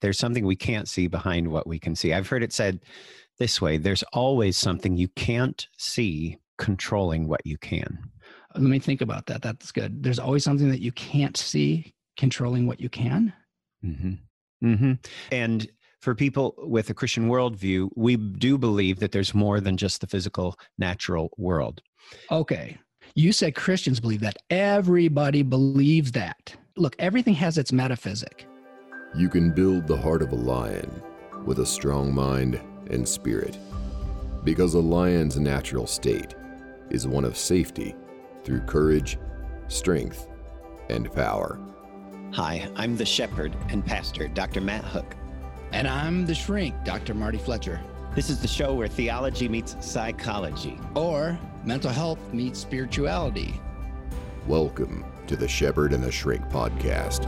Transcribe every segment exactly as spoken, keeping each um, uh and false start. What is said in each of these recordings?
There's something we can't see behind what we can see. I've heard it said this way: there's always something you can't see controlling what you can. Let me think about that. That's good. There's always something that you can't see controlling what you can. Mm-hmm. Mm-hmm. And for people with a Christian worldview, we do believe that there's more than just the physical, natural world. Okay. You said Christians believe that. Everybody believes that. Look, everything has its metaphysic. You can build the heart of a lion with a strong mind and spirit, because a lion's natural state is one of safety through courage, strength, and power. Hi, I'm the shepherd and pastor, Doctor Matt Hook. And I'm the shrink, Doctor Marty Fletcher. This is the show where theology meets psychology. Or mental health meets spirituality. Welcome to the Shepherd and the Shrink podcast.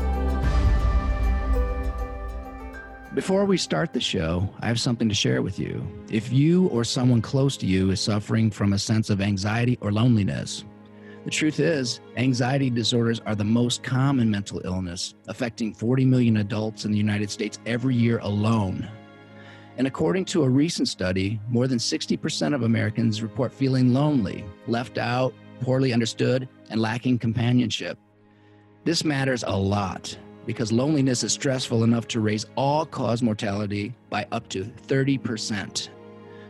Before we start the show, I have something to share with you. If you or someone close to you is suffering from a sense of anxiety or loneliness, the truth is, anxiety disorders are the most common mental illness, affecting forty million adults in the United States every year alone. And according to a recent study, more than sixty percent of Americans report feeling lonely, left out, poorly understood, and lacking companionship. This matters a lot because loneliness is stressful enough to raise all-cause mortality by up to thirty percent.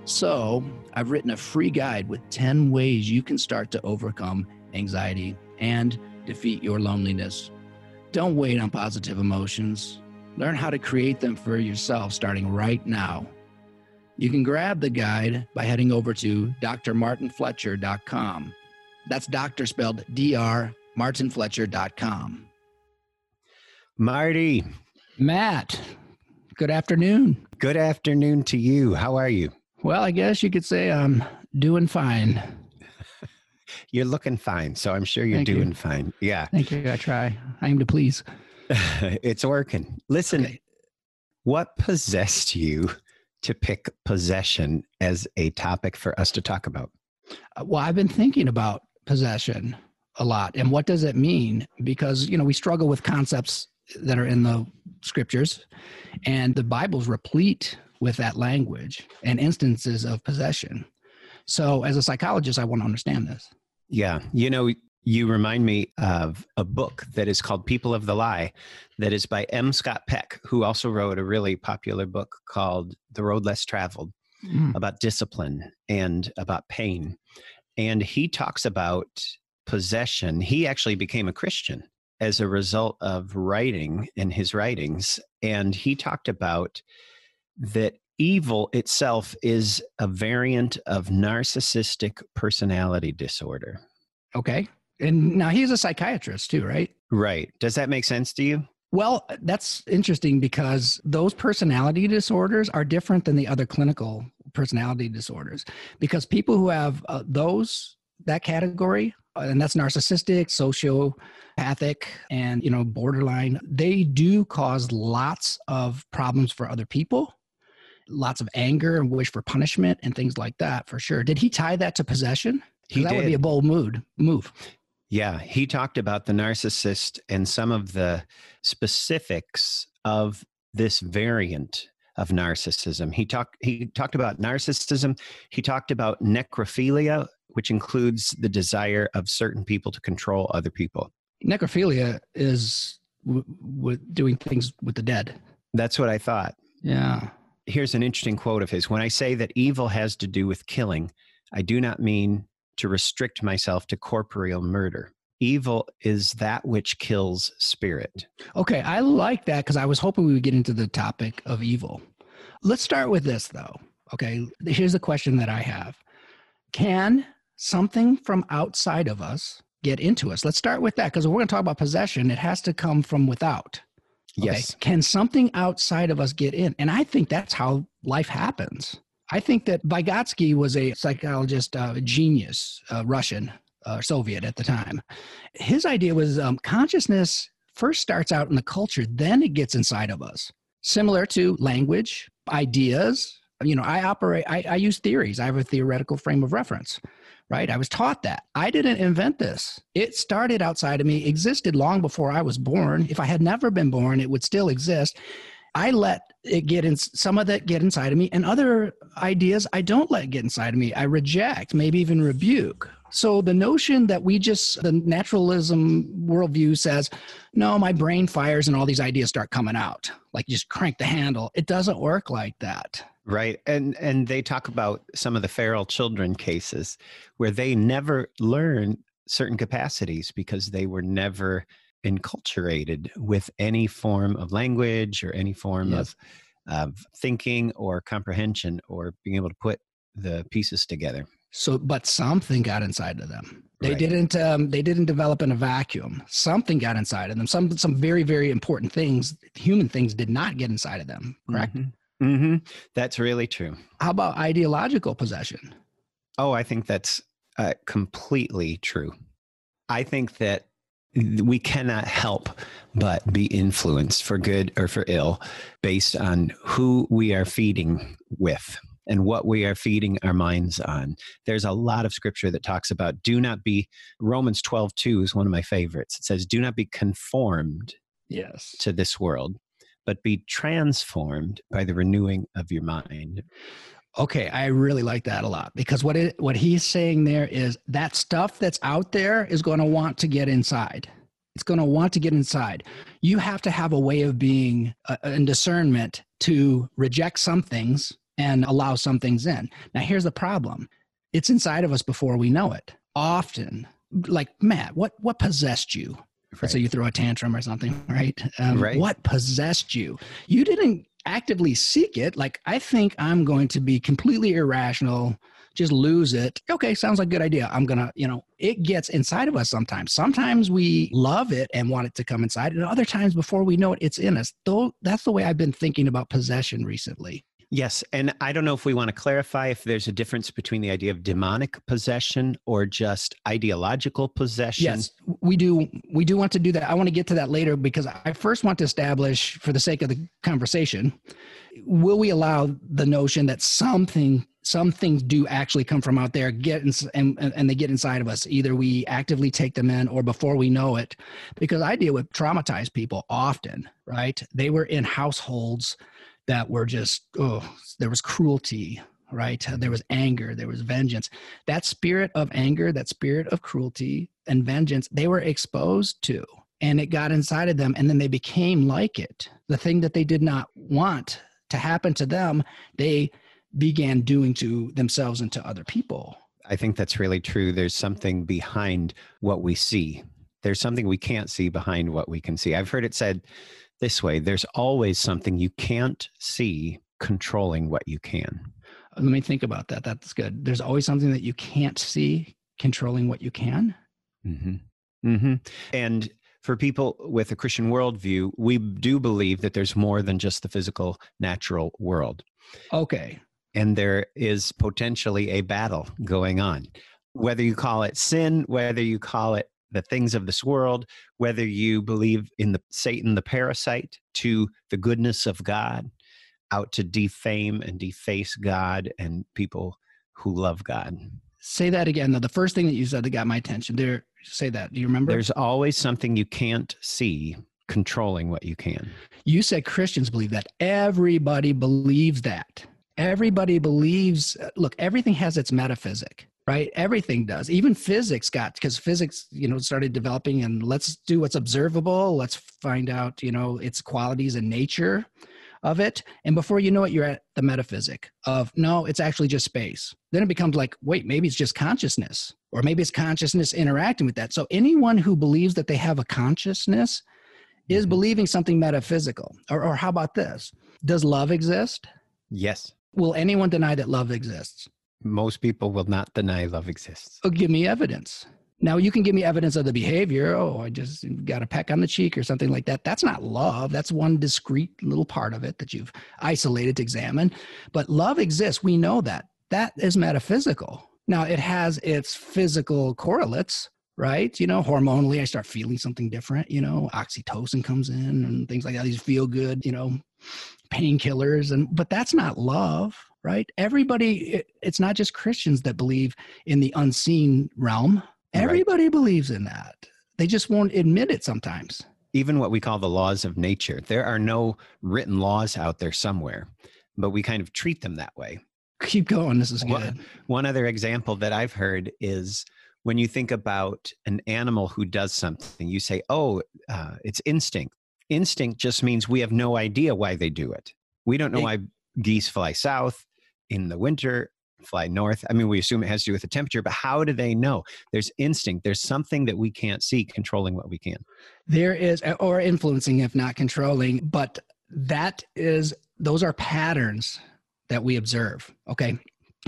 So, I've written a free guide with ten ways you can start to overcome anxiety and defeat your loneliness. Don't wait on positive emotions. Learn how to create them for yourself starting right now. You can grab the guide by heading over to d r martin fletcher dot com. That's doctor spelled d r martin fletcher dot com. Marty. Matt. Good afternoon. Good afternoon to you. How are you? Well, I guess you could say I'm doing fine. You're looking fine, so I'm sure you're Thank doing you. fine. Yeah. Thank you. I try. I aim to please. It's working. Listen, okay. What possessed you to pick possession as a topic for us to talk about? Well, I've been thinking about possession a lot, and what does it mean? Because, you know, we struggle with concepts that are in the scriptures, and the Bible's replete with that language and instances of possession. So as a psychologist, I want to understand this. Yeah. You know, you remind me of a book that is called People of the Lie, that is by M. Scott Peck, who also wrote a really popular book called The Road Less Traveled, mm. about discipline and about pain. And he talks about possession. He actually became a Christian as a result of writing in his writings. And he talked about that evil itself is a variant of narcissistic personality disorder. Okay. And now he's a psychiatrist too, right? Right. Does that make sense to you? Well, that's interesting because those personality disorders are different than the other clinical personality disorders, because people who have uh, those, that category, and that's narcissistic, sociopathic, and, you know, borderline, they do cause lots of problems for other people. Lots of anger and wish for punishment and things like that, for sure. Did he tie that to possession? He that did. Would be a bold mood, move. Yeah, he talked about the narcissist and some of the specifics of this variant of narcissism. He talked he talked about narcissism. He talked about necrophilia, which includes the desire of certain people to control other people. Necrophilia is w- w- doing things with the dead. That's what I thought. Yeah. Here's an interesting quote of his. When I say that evil has to do with killing, I do not mean to restrict myself to corporeal murder. Evil is that which kills spirit. Okay, I like that because I was hoping we would get into the topic of evil. Let's start with this though. Okay, here's the question that I have. Can something from outside of us get into us? Let's start with that, because we're going to talk about possession. It has to come from without. Okay. Yes. Can something outside of us get in? And I think that's how life happens. I think that Vygotsky was a psychologist, uh, genius, uh, Russian, uh, Soviet at the time. His idea was um, consciousness first starts out in the culture, then it gets inside of us. Similar to language, ideas. You know, I operate, I, I use theories. I have a theoretical frame of reference, right? I was taught that. I didn't invent this. It started outside of me, existed long before I was born. If I had never been born, it would still exist. I let it get in, some of that get inside of me, and other ideas I don't let get inside of me. I reject, maybe even rebuke. So the notion that we just, the naturalism worldview says, no, my brain fires and all these ideas start coming out. Like you just crank the handle. It doesn't work like that. Right. And and they talk about some of the feral children cases where they never learn certain capacities because they were never enculturated with any form of language or any form yes. of, of thinking or comprehension or being able to put the pieces together. So, but something got inside of them. They right. didn't. Um, they didn't develop in a vacuum. Something got inside of them. Some some very very important things, human things, did not get inside of them. Correct. Mm-hmm. Mm-hmm. That's really true. How about ideological possession? Oh, I think that's uh, completely true. I think that we cannot help but be influenced for good or for ill, based on who we are feeding with. And what we are feeding our minds on. There's a lot of scripture that talks about do not be, Romans twelve two is one of my favorites. It says, do not be conformed yes. to this world, but be transformed by the renewing of your mind. Okay, I really like that a lot, because what it, what he's saying there is that stuff that's out there is going to want to get inside. It's going to want to get inside. You have to have a way of being uh, in discernment to reject some things and allow some things in. Now, here's the problem. It's inside of us before we know it. Often, like, Matt, what, what possessed you? Right. So you throw a tantrum or something, right? Um, right? What possessed you? You didn't actively seek it. Like, I think I'm going to be completely irrational, just lose it. Okay, sounds like a good idea. I'm going to, you know, it gets inside of us sometimes. Sometimes we love it and want it to come inside. And other times before we know it, it's in us. Though that's the way I've been thinking about possession recently. Yes. And I don't know if we want to clarify if there's a difference between the idea of demonic possession or just ideological possession. Yes, we do. We do want to do that. I want to get to that later, because I first want to establish, for the sake of the conversation, will we allow the notion that something, some things do actually come from out there, get in, and, and they get inside of us. Either we actively take them in or before we know it, because I deal with traumatized people often, right? They were in households that were just, oh, there was cruelty, right? There was anger, there was vengeance. That spirit of anger, that spirit of cruelty and vengeance, they were exposed to, and it got inside of them, and then they became like it. The thing that they did not want to happen to them, they began doing to themselves and to other people. I think that's really true. There's something behind what we see. There's something we can't see behind what we can see. I've heard it said this way: there's always something you can't see controlling what you can. Let me think about that. That's good. There's always something that you can't see controlling what you can. Mm-hmm. Mm-hmm. And for people with a Christian worldview, we do believe that there's more than just the physical, natural world. Okay. And there is potentially a battle going on. Whether you call it sin, whether you call it the things of this world, whether you believe in the Satan, the parasite, to the goodness of God, out to defame and deface God and people who love God. Say that again, though. The first thing that you said that got my attention there, say that. Do you remember? There's always something you can't see controlling what you can. You said Christians believe that. Everybody believes that. Everybody believes, look, everything has its metaphysic. Right? Everything does. Even physics got, because physics, you know, started developing and let's do what's observable. Let's find out, you know, its qualities and nature of it. And before you know it, you're at the metaphysic of, no, it's actually just space. Then it becomes like, wait, maybe it's just consciousness, or maybe it's consciousness interacting with that. So anyone who believes that they have a consciousness mm-hmm. is believing something metaphysical. Or, or how about this? Does love exist? Yes. Will anyone deny that love exists? Most people will not deny love exists. Oh, give me evidence. Now, you can give me evidence of the behavior. Oh, I just got a peck on the cheek or something like that. That's not love. That's one discrete little part of it that you've isolated to examine. But love exists. We know that. That is metaphysical. Now, it has its physical correlates, right? You know, hormonally, I start feeling something different. You know, oxytocin comes in and things like that. These feel good, you know, painkillers. and But that's not love. Right? Everybody, it, it's not just Christians that believe in the unseen realm. Everybody right. believes in that. They just won't admit it sometimes. even what we call the laws of nature. There are no written laws out there somewhere, but we kind of treat them that way. Keep going. This is good. One, one other example that I've heard is when you think about an animal who does something, you say, oh, uh, it's instinct. Instinct just means we have no idea why they do it. We don't know why geese fly south in the winter, fly north. I mean, we assume it has to do with the temperature, but how do they know? There's instinct. There's something that we can't see controlling what we can. There is, or influencing if not controlling, but that is, those are patterns that we observe. Okay.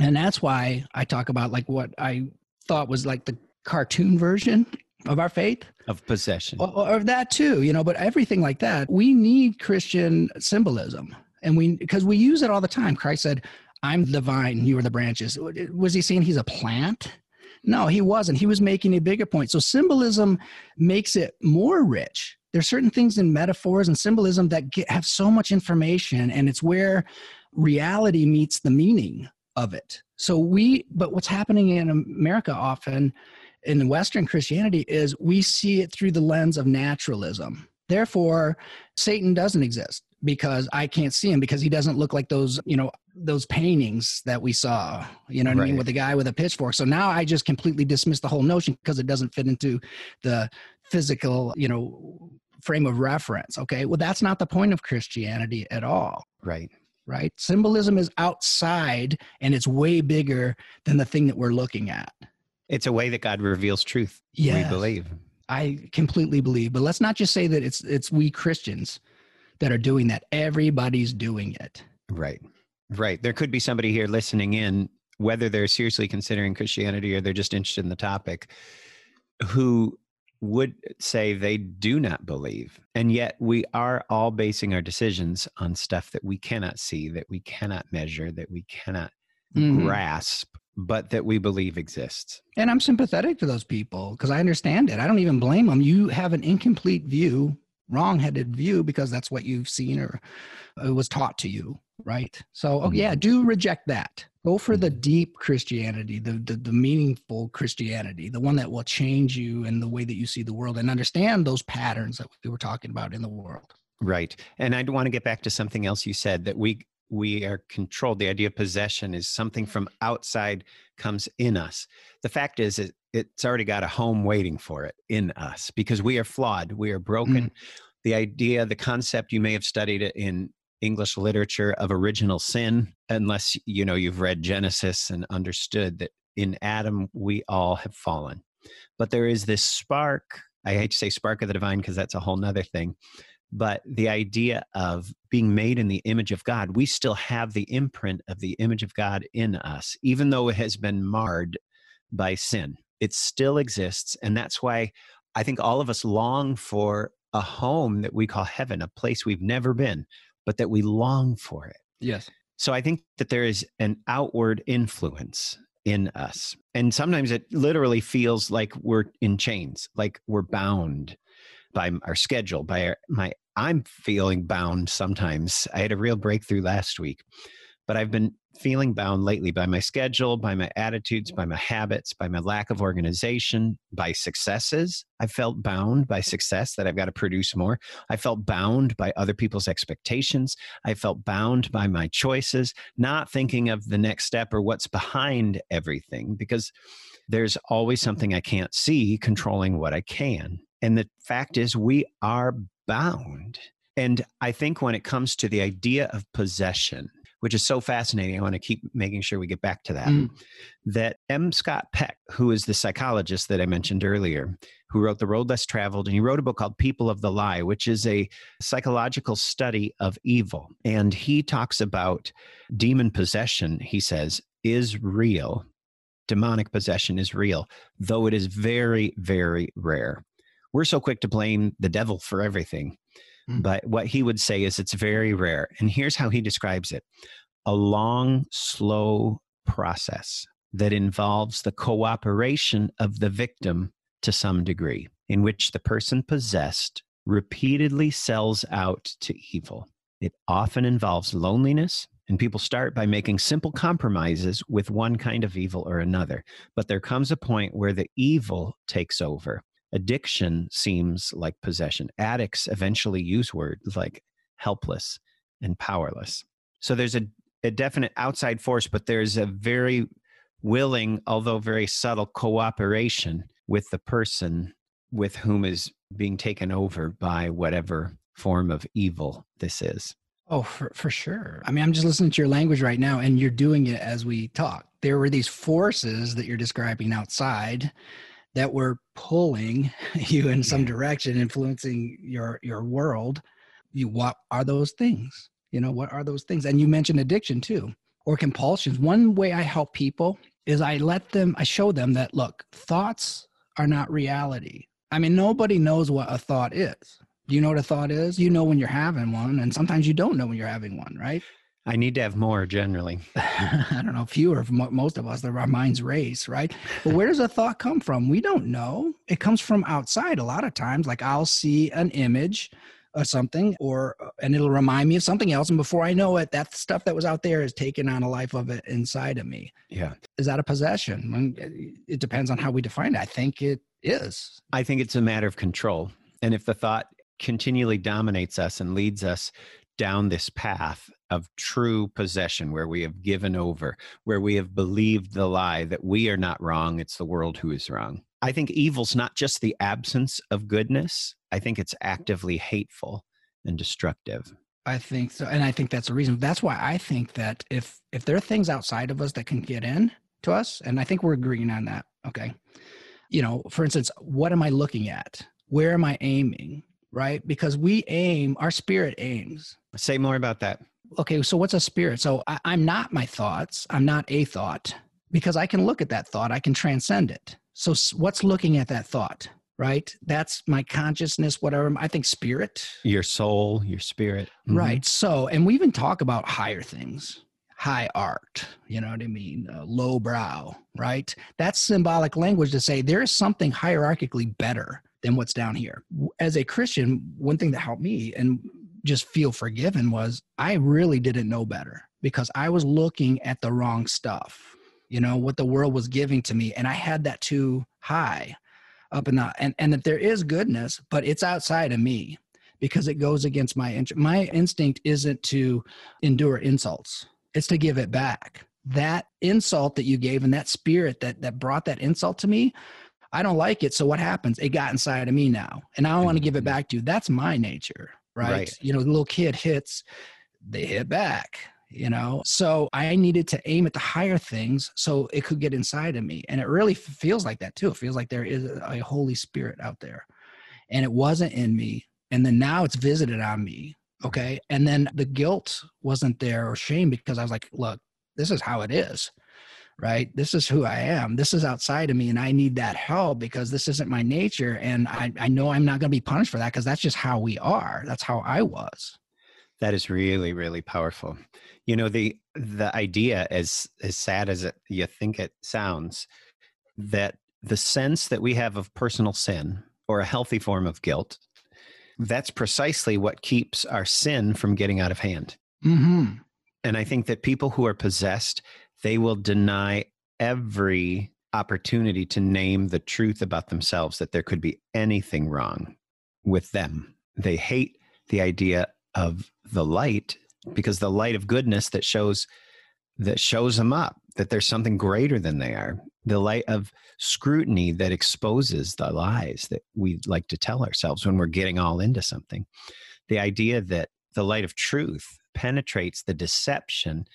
And that's why I talk about like what I thought was like the cartoon version of our faith. Of possession. Or, or of that too, you know, but everything like that. We need Christian symbolism. And we, because we use it all the time. Christ said, I'm the vine, you are the branches. Was he saying he's a plant? No, he wasn't. He was making a bigger point. So symbolism makes it more rich. There's certain things in metaphors and symbolism that get, have so much information, and it's where reality meets the meaning of it. So we, but what's happening in America often in Western Christianity is we see it through the lens of naturalism. Therefore, Satan doesn't exist because I can't see him, because he doesn't look like those, you know, those paintings that we saw, you know what right. I mean, with the guy with a pitchfork. So now I just completely dismiss the whole notion because it doesn't fit into the physical, you know, frame of reference. Okay. Well, that's not the point of Christianity at all. Right. Right. Symbolism is outside, and it's way bigger than the thing that we're looking at. It's a way that God reveals truth. Yes, we believe. I completely believe, but let's not just say that it's, it's we Christians that are doing that. Everybody's doing it. Right. Right. There could be somebody here listening in, whether they're seriously considering Christianity or they're just interested in the topic, who would say they do not believe. And yet we are all basing our decisions on stuff that we cannot see, that we cannot measure, that we cannot mm-hmm. grasp, but that we believe exists. And I'm sympathetic to those people because I understand it. I don't even blame them. You have an incomplete view, wrong-headed view, because that's what you've seen or it was taught to you. Right. So, oh yeah, do reject that. Go for the deep Christianity, the, the the meaningful Christianity, the one that will change you and the way that you see the world and understand those patterns that we were talking about in the world. Right. And I'd want to get back to something else you said, that we we are controlled. The idea of possession is something from outside comes in us. The fact is, it, it's already got a home waiting for it in us because we are flawed. We are broken. Mm. The idea, the concept, you may have studied it in English literature, of original sin, unless you know you've read Genesis and understood that in Adam we all have fallen. But there is this spark, I hate to say spark of the divine because that's a whole nother thing, but the idea of being made in the image of God, we still have the imprint of the image of God in us, even though it has been marred by sin. It still exists, and that's why I think all of us long for a home that we call heaven, a place we've never been, but that we long for it. Yes. So I think that there is an outward influence in us. And sometimes it literally feels like we're in chains, like we're bound by our schedule, by our, my, I'm feeling bound sometimes. I had a real breakthrough last week, but I've been feeling bound lately by my schedule, by my attitudes, by my habits, by my lack of organization, by successes. I felt bound by success, that I've got to produce more. I felt bound by other people's expectations. I felt bound by my choices, not thinking of the next step or what's behind everything, because there's always something I can't see controlling what I can. And the fact is, we are bound. And I think when it comes to the idea of possession, which is so fascinating, I want to keep making sure we get back to that, mm. that M. Scott Peck, who is the psychologist that I mentioned earlier, who wrote The Road Less Traveled, and he wrote a book called People of the Lie, which is a psychological study of evil. And he talks about demon possession, he says, is real. Demonic possession is real, though it is very, very rare. We're so quick to blame the devil for everything. But what he would say is it's very rare. And here's how he describes it. A long, slow process that involves the cooperation of the victim to some degree, in which the person possessed repeatedly sells out to evil. It often involves loneliness, and people start by making simple compromises with one kind of evil or another. But there comes a point where the evil takes over, Addiction seems like possession. Addicts eventually use words like helpless and powerless. So there's a, a definite outside force, but there's a very willing, although very subtle, cooperation with the person with whom is being taken over by whatever form of evil this is. Oh, for, for sure. I mean, I'm just listening to your language right now, and you're doing it as we talk. There were these forces that you're describing outside that were pulling you in some direction, influencing your your world. You, what are those things? You know, what are those things? And you mentioned addiction too, or compulsions. One way I help people is I let them, I show them that, look, thoughts are not reality. I mean, nobody knows what a thought is. Do you know what a thought is? You know when you're having one, and sometimes you don't know when you're having one, right? I need to have more generally. I don't know, fewer for most of us. Our minds race, right? But where does a thought come from? We don't know. It comes from outside a lot of times. Like I'll see an image or something, or and it'll remind me of something else. And before I know it, that stuff that was out there is taking on a life of it inside of me. Yeah. Is that a possession? It depends on how we define it. I think it is. I think it's a matter of control. And if the thought continually dominates us and leads us down this path of true possession, where we have given over, where we have believed the lie that we are not wrong, it's the world who is wrong. I think evil's not just the absence of goodness. I think it's actively hateful and destructive. I think so. And I think that's the reason. That's why I think that if if there are things outside of us that can get in to us, and I think we're agreeing on that, okay? You know, for instance, what am I looking at? Where am I aiming, right? Because we aim, our spirit aims. Say more about that. Okay, so what's a spirit? So I, I'm not my thoughts. I'm not a thought, because I can look at that thought. I can transcend it. So what's looking at that thought, right? That's my consciousness, whatever. I think spirit. Your soul, your spirit. Mm-hmm. Right. So, and we even talk about higher things, high art, you know what I mean? Uh, low brow, right? That's symbolic language to say there is something hierarchically better than what's down here. As a Christian, one thing that helped me and just feel forgiven was I really didn't know better, because I was looking at the wrong stuff. You know, what the world was giving to me. And I had that too high up in the, and, and that there is goodness, but it's outside of me because it goes against my instinct. My instinct isn't to endure insults. It's to give it back. That insult that you gave and that spirit that, that brought that insult to me, I don't like it. So what happens? It got inside of me now, and I don't want to give it back to you. That's my nature, right? right? You know, the little kid hits, they hit back. You know, so I needed to aim at the higher things so it could get inside of me. And it really feels like that too. It feels like there is a Holy Spirit out there, and it wasn't in me. And then now it's visited on me. Okay. And then the guilt wasn't there, or shame, because I was like, look, this is how it is, right? This is who I am. This is outside of me. And I need that help because this isn't my nature. And I, I know I'm not going to be punished for that because that's just how we are. That's how I was. That is really, really powerful. You know, the the idea, as, as sad as it, you think it sounds, that the sense that we have of personal sin or a healthy form of guilt, that's precisely what keeps our sin from getting out of hand. Mm-hmm. And I think that people who are possessed, they will deny every opportunity to name the truth about themselves, that there could be anything wrong with them. They hate the idea of the light, because the light of goodness that shows that shows them up, that there's something greater than they are, the light of scrutiny that exposes the lies that we like to tell ourselves when we're getting all into something, the idea that the light of truth penetrates the deception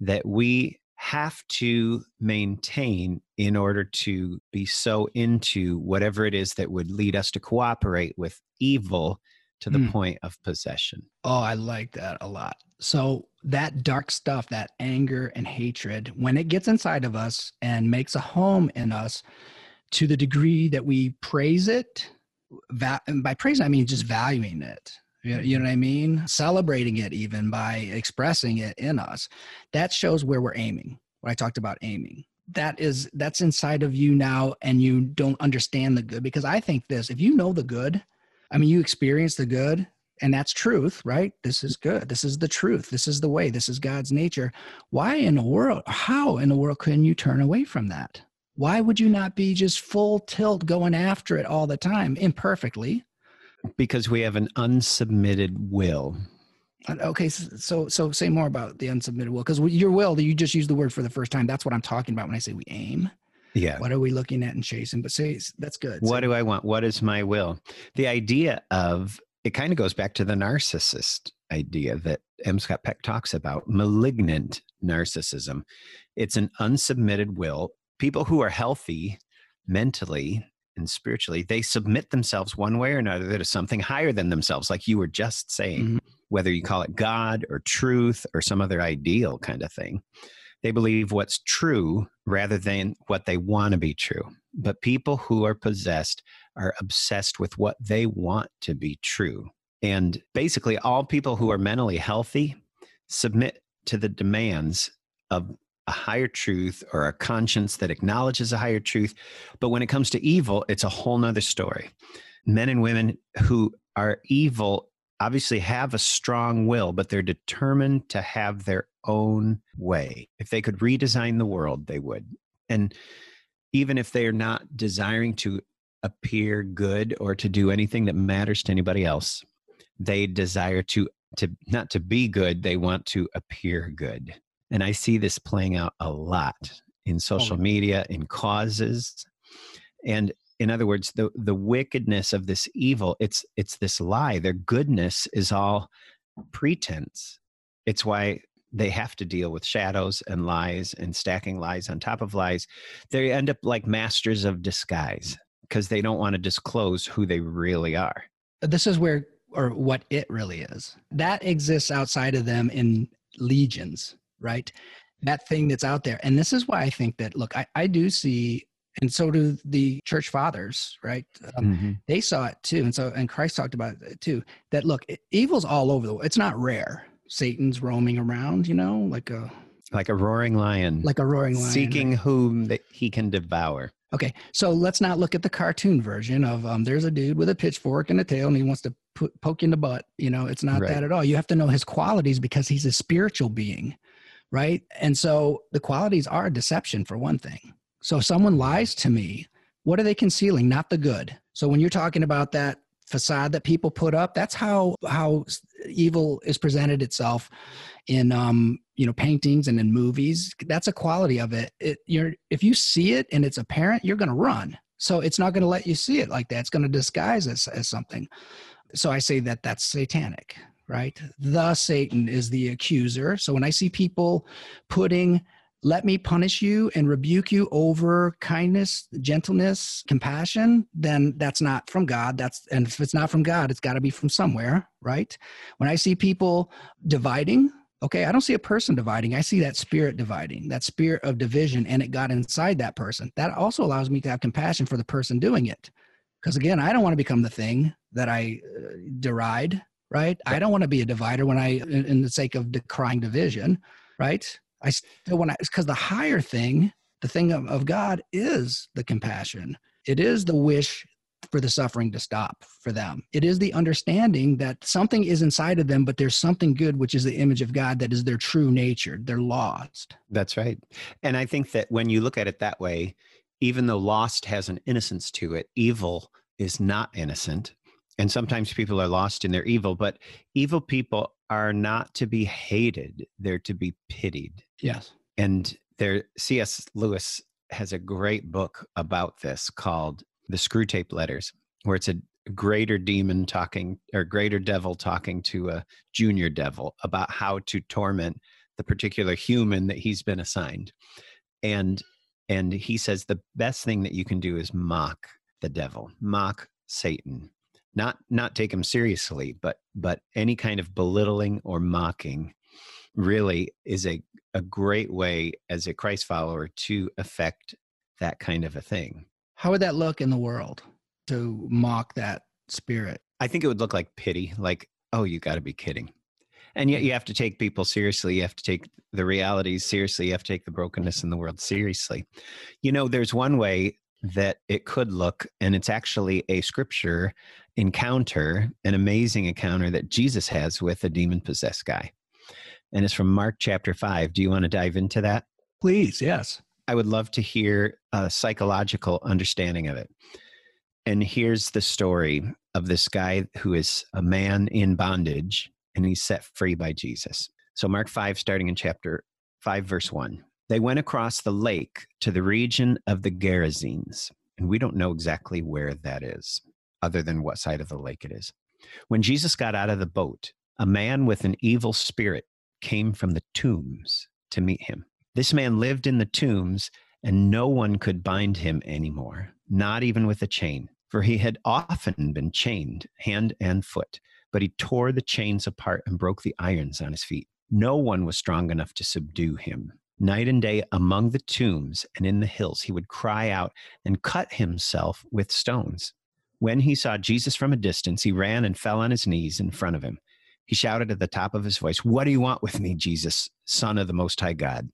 that we have to maintain in order to be so into whatever it is that would lead us to cooperate with evil to the mm. point of possession. Oh, I like that a lot. So that dark stuff, that anger and hatred, when it gets inside of us and makes a home in us, to the degree that we praise it, va- and by praising, I mean just valuing it. You know, you know what I mean? Celebrating it even by expressing it in us. That shows where we're aiming, what I talked about aiming. That is, that's inside of you now, and you don't understand the good. Because I think this, if you know the good, I mean, you experience the good, and that's truth, right? This is good. This is the truth. This is the way. This is God's nature. Why in the world, how in the world can you turn away from that? why would you not be just full tilt going after it all the time, imperfectly? Because we have an unsubmitted will. Okay, so so say more about the unsubmitted will, because your will, you just used the word for the first time. That's what I'm talking about when I say we aim. Yeah. What are we looking at and chasing? But say, that's good. What so, do I want? What is my will? The idea of, it kind of goes back to the narcissist idea that M. Scott Peck talks about, malignant narcissism. It's an unsubmitted will. People who are healthy mentally and spiritually, they submit themselves one way or another to something higher than themselves, like you were just saying, mm-hmm. whether you call it God or truth or some other ideal kind of thing. They believe what's true rather than what they want to be true. But people who are possessed are obsessed with what they want to be true. And basically, all people who are mentally healthy submit to the demands of a higher truth or a conscience that acknowledges a higher truth. But when it comes to evil, it's a whole nother story. Men and women who are evil obviously have a strong will, but they're determined to have their own way. If they could redesign the world, they would. And even if they are not desiring to appear good or to do anything that matters to anybody else, they desire to, to not to be good, they want to appear good. And I see this playing out a lot in social media, in causes. And in other words, the, the wickedness of this evil, it's, it's this lie. Their goodness is all pretense. It's why they have to deal with shadows and lies and stacking lies on top of lies. They end up like masters of disguise because they don't want to disclose who they really are. This is where, or what it really is. That exists outside of them in legions, right? That thing that's out there. And this is why I think that, look, I, I do see, and so do the church fathers, right? Um, mm-hmm. They saw it too. And so, and Christ talked about it too, that look, it, evil's all over the world. It's not rare. Satan's roaming around, you know, like a... Like a roaring lion. Like a roaring lion. Seeking right? whom that he can devour. Okay, so let's not look at the cartoon version of um, there's a dude with a pitchfork and a tail and he wants to po- poke you in the butt. You know, it's not right. that at all. You have to know his qualities because he's a spiritual being, right? And so the qualities are deception for one thing. So if someone lies to me, what are they concealing? Not the good. So when you're talking about that facade that people put up, that's how how evil is presented itself in um you know paintings and in movies. That's a quality of it. It you're if you see it and it's apparent, you're going to run. So it's not going to let you see it like that. It's going to disguise as as something. So I say that that's satanic, right? The Satan is the accuser. So when I see people putting let me punish you and rebuke you over kindness, gentleness, compassion, then that's not from God. That's, and if it's not from God, it's got to be from somewhere, right? When I see people dividing, okay, I don't see a person dividing. I see that spirit dividing, that spirit of division, and it got inside that person. That also allows me to have compassion for the person doing it. Because again, I don't want to become the thing that I uh, deride, right? I don't want to be a divider when I, in, in the sake of decrying division, right? I still want to, because the higher thing, the thing of, of God is the compassion. It is the wish for the suffering to stop for them. It is the understanding that something is inside of them, but there's something good, which is the image of God that is their true nature. They're lost. That's right. And I think that when you look at it that way, even though lost has an innocence to it, evil is not innocent. And sometimes people are lost in their evil, but evil people are not to be hated. They're to be pitied. Yes. And there, C S Lewis has a great book about this called The Screwtape Letters, where it's a greater demon talking or greater devil talking to a junior devil about how to torment the particular human that he's been assigned. And, and he says the best thing that you can do is mock the devil, mock Satan. Not not take him seriously, but but any kind of belittling or mocking really is a, a great way as a Christ follower to affect that kind of a thing. How would that look in the world to mock that spirit? I think it would look like pity, like, oh, you got to be kidding. And yet you have to take people seriously. You have to take the realities seriously. You have to take the brokenness in the world seriously. You know, there's one way that it could look, and it's actually a scripture encounter, an amazing encounter that Jesus has with a demon-possessed guy. And it's from Mark chapter five. Do you want to dive into that? Please, yes. I would love to hear a psychological understanding of it. And here's the story of this guy who is a man in bondage, and he's set free by Jesus. So Mark five, starting in chapter five, verse one. They went across the lake to the region of the Gerasenes, and we don't know exactly where that is, other than what side of the lake it is. When Jesus got out of the boat, a man with an evil spirit came from the tombs to meet him. This man lived in the tombs, and no one could bind him anymore, not even with a chain. For he had often been chained hand and foot, but he tore the chains apart and broke the irons on his feet. No one was strong enough to subdue him. Night and day among the tombs and in the hills, he would cry out and cut himself with stones. When he saw Jesus from a distance, he ran and fell on his knees in front of him. He shouted at the top of his voice, "What do you want with me, Jesus, Son of the Most High God?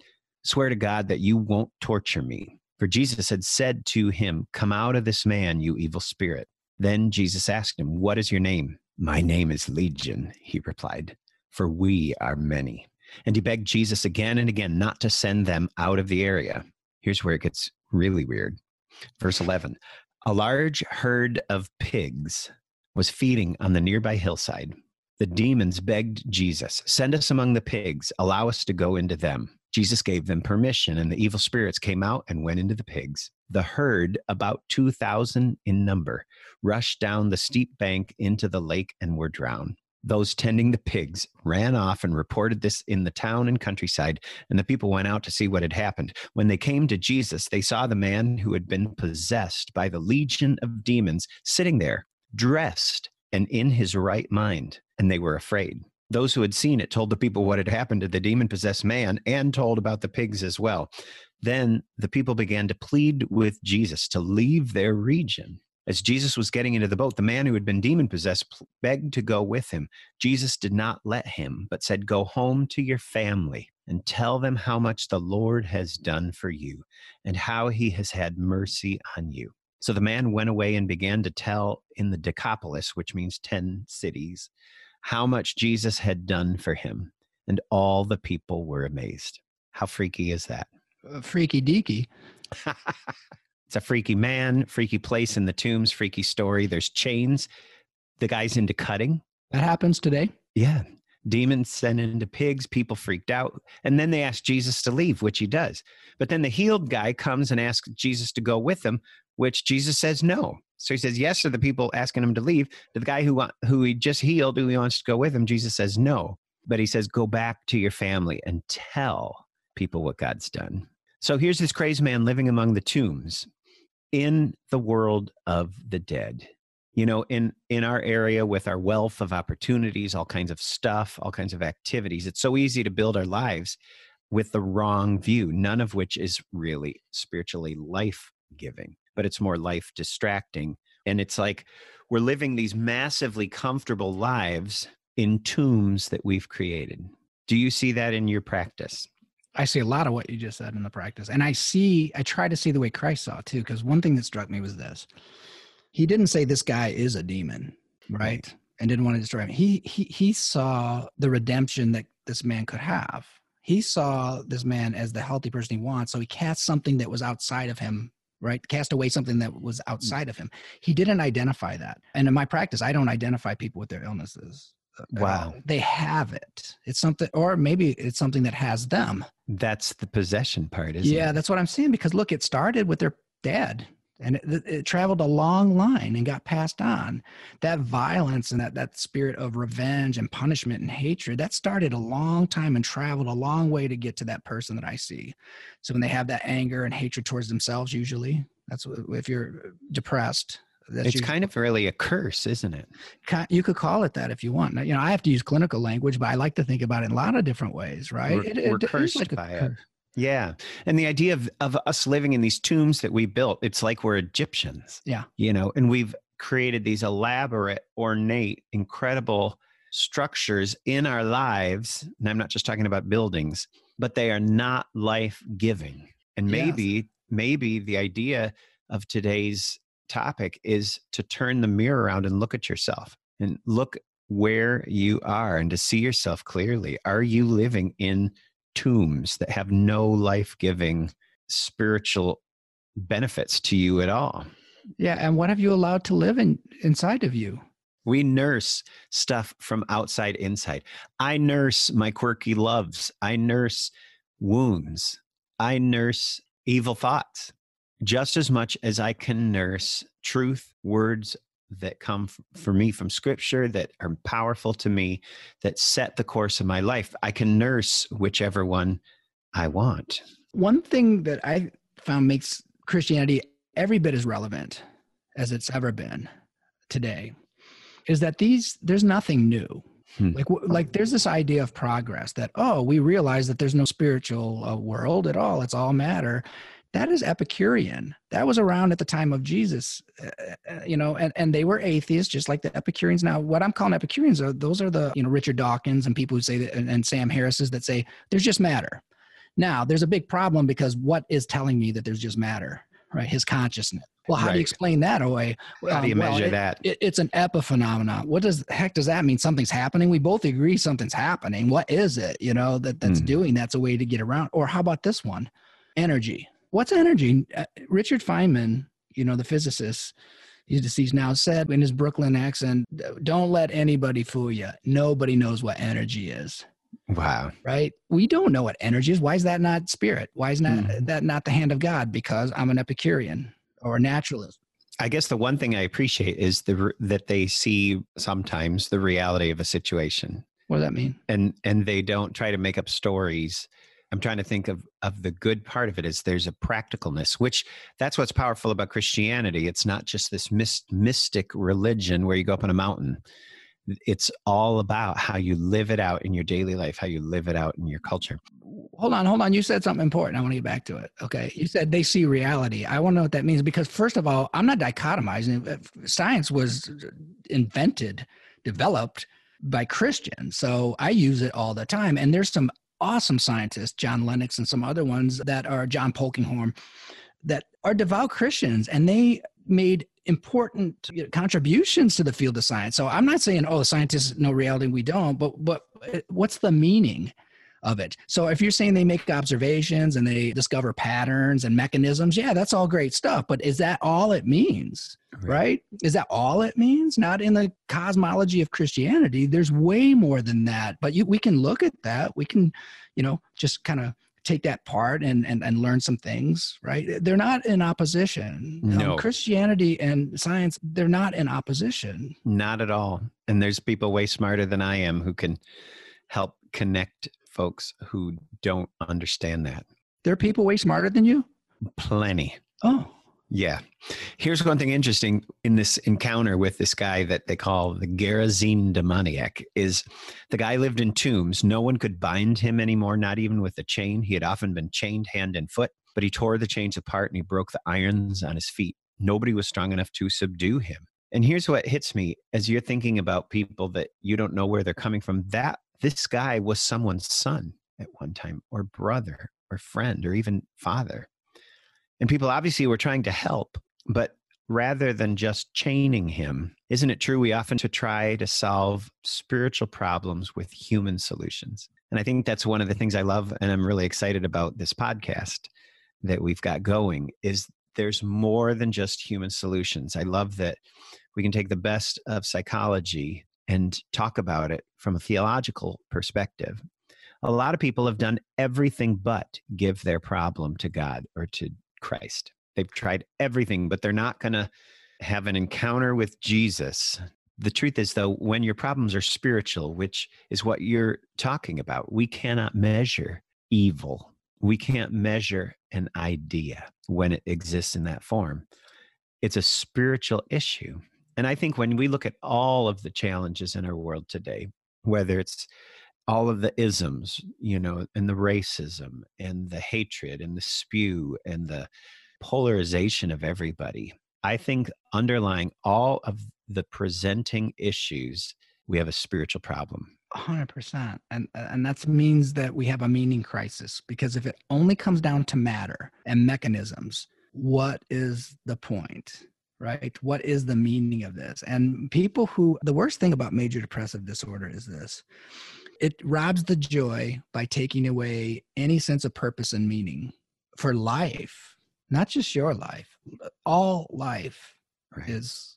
Swear to God that you won't torture me." For Jesus had said to him, "Come out of this man, you evil spirit." Then Jesus asked him, "What is your name?" "My name is Legion," he replied, "for we are many." And he begged Jesus again and again not to send them out of the area. Here's where it gets really weird. Verse eleven, a large herd of pigs was feeding on the nearby hillside. The demons begged Jesus, "Send us among the pigs, allow us to go into them." Jesus gave them permission, and the evil spirits came out and went into the pigs. The herd, about two thousand in number, rushed down the steep bank into the lake and were drowned. Those tending the pigs ran off and reported this in the town and countryside, and the people went out to see what had happened. When they came to Jesus, they saw the man who had been possessed by the legion of demons sitting there, dressed and in his right mind, and they were afraid. Those who had seen it told the people what had happened to the demon-possessed man and told about the pigs as well. Then the people began to plead with Jesus to leave their region. As Jesus was getting into the boat, the man who had been demon-possessed begged to go with him. Jesus did not let him, but said, "Go home to your family and tell them how much the Lord has done for you and how he has had mercy on you." So the man went away and began to tell in the Decapolis, which means ten cities, how much Jesus had done for him, and all the people were amazed. How freaky is that? Uh, freaky deaky. It's a freaky man, freaky place in the tombs, freaky story. There's chains. The guy's into cutting. That happens today. Yeah. Demons sent into pigs. People freaked out. And then they asked Jesus to leave, which he does. But then the healed guy comes and asks Jesus to go with him, which Jesus says no. So he says yes to the people asking him to leave. To the guy who want, who he just healed, who he wants to go with him, Jesus says no. But he says, "Go back to your family and tell people what God's done." So here's this crazy man living among the tombs in the world of the dead. You know, in, in our area with our wealth of opportunities, all kinds of stuff, all kinds of activities, it's so easy to build our lives with the wrong view, none of which is really spiritually life-giving, but it's more life distracting. And it's like we're living these massively comfortable lives in tombs that we've created. Do you see that in your practice? I see a lot of what you just said in the practice. And I see, I try to see the way Christ saw it too, because one thing that struck me was this. He didn't say this guy is a demon, right? right? And didn't want to destroy him. He, he, he saw the redemption that this man could have. He saw this man as the healthy person he wants. So he cast something that was outside of him, right? Cast away something that was outside of him. He didn't identify that. And in my practice, I don't identify people with their illnesses. Wow. They have it. It's something, or maybe it's something that has them. That's the possession part, isn't it? Yeah, that's what I'm saying. Because look, it started with their dad and it, it traveled a long line and got passed on. That violence and that, that spirit of revenge and punishment and hatred, that started a long time and traveled a long way to get to that person that I see. So when they have that anger and hatred towards themselves, usually, that's what, if you're depressed. That's it's your, kind of really a curse, isn't it? You could call it that if you want. Now, you know, I have to use clinical language, but I like to think about it in a lot of different ways, right? We're, it, we're it, cursed like by curse. it. Yeah. And the idea of, of us living in these tombs that we built, it's like we're Egyptians. Yeah. You know, and we've created these elaborate, ornate, incredible structures in our lives. And I'm not just talking about buildings, but they are not life-giving. And maybe, yes. maybe the idea of today's topic is to turn the mirror around and look at yourself and look where you are and to see yourself clearly. Are you living in tombs that have no life-giving spiritual benefits to you at all. Yeah. And what have you allowed to live in, inside of you? We nurse stuff from outside inside. I nurse my quirky loves. I nurse wounds. I nurse evil thoughts just as much as I can nurse truth, words that come for me from scripture that are powerful to me, that set the course of my life. I can nurse whichever one I want. One thing that I found makes Christianity every bit as relevant as it's ever been today is that these, there's nothing new. Hmm. Like, like there's this idea of progress that, oh, we realize that there's no spiritual uh, world at all. It's all matter. That is Epicurean. That was around at the time of Jesus, uh, you know, and, and they were atheists, just like the Epicureans. Now, what I'm calling Epicureans are, those are the, you know, Richard Dawkins and people who say that, and, and Sam Harris's that say, there's just matter. Now, there's a big problem because what is telling me that there's just matter, right? His consciousness. Well, how right. do you explain that away? How um, do you well, measure it, that? It, it's an epiphenomenon. What does the heck does that mean? Something's happening. We both agree something's happening. What is it, you know, that that's mm. doing? That's a way to get around. Or how about this one? Energy. What's energy? Uh, Richard Feynman, you know, the physicist, he's deceased now, said in his Brooklyn accent, don't let anybody fool you. Nobody knows what energy is. Wow. Right? We don't know what energy is. Why is that not spirit? Why is not mm. that not the hand of God? Because I'm an Epicurean or a naturalist. I guess the one thing I appreciate is the that they see sometimes the reality of a situation. What does that mean? And and they don't try to make up stories. I'm trying to think of of the good part of it is there's a practicalness, which that's what's powerful about Christianity. It's not just this myst, mystic religion where you go up on a mountain. It's all about how you live it out in your daily life, how you live it out in your culture. Hold on, hold on. You said something important. I want to get back to it. Okay. You said they see reality. I want to know what that means because first of all, I'm not dichotomizing. Science was invented, developed by Christians. So I use it all the time. And there's some awesome scientists, John Lennox and some other ones that are John Polkinghorne, that are devout Christians and they made important contributions to the field of science. So I'm not saying, oh, scientists know reality, we don't, but, but what's the meaning of it? So if you're saying they make observations and they discover patterns and mechanisms, yeah, that's all great stuff. But is that all it means, right? right? Is that all it means? Not in the cosmology of Christianity. There's way more than that. But you, we can look at that. We can, you know, just kind of take that part and, and, and learn some things, right? They're not in opposition. No. Um, Christianity and science, they're not in opposition. Not at all. And there's people way smarter than I am who can help connect folks who don't understand that. There are people way smarter than you? Plenty. Oh. Yeah. Here's one thing interesting in this encounter with this guy that they call the Gerasene demoniac is the guy lived in tombs. No one could bind him anymore, not even with a chain. He had often been chained hand and foot, but he tore the chains apart and he broke the irons on his feet. Nobody was strong enough to subdue him. And here's what hits me as you're thinking about people that you don't know where they're coming from. That this guy was someone's son at one time or brother or friend or even father. And people obviously were trying to help, but rather than just chaining him, isn't it true we often to try to solve spiritual problems with human solutions? And I think that's one of the things I love and I'm really excited about this podcast that we've got going is there's more than just human solutions. I love that we can take the best of psychology and talk about it from a theological perspective. A lot of people have done everything but give their problem to God or to Christ. They've tried everything, but they're not going to have an encounter with Jesus. The truth is, though, when your problems are spiritual, which is what you're talking about, we cannot measure evil. We can't measure an idea when it exists in that form. It's a spiritual issue. And I think when we look at all of the challenges in our world today, whether it's all of the isms, you know, and the racism and the hatred and the spew and the polarization of everybody. I think underlying all of the presenting issues, we have a spiritual problem. one hundred percent. And, and that means that we have a meaning crisis because if it only comes down to matter and mechanisms, what is the point? Right? What is the meaning of this? And people who, the worst thing about major depressive disorder is this. It robs the joy by taking away any sense of purpose and meaning for life, not just your life, all life right. is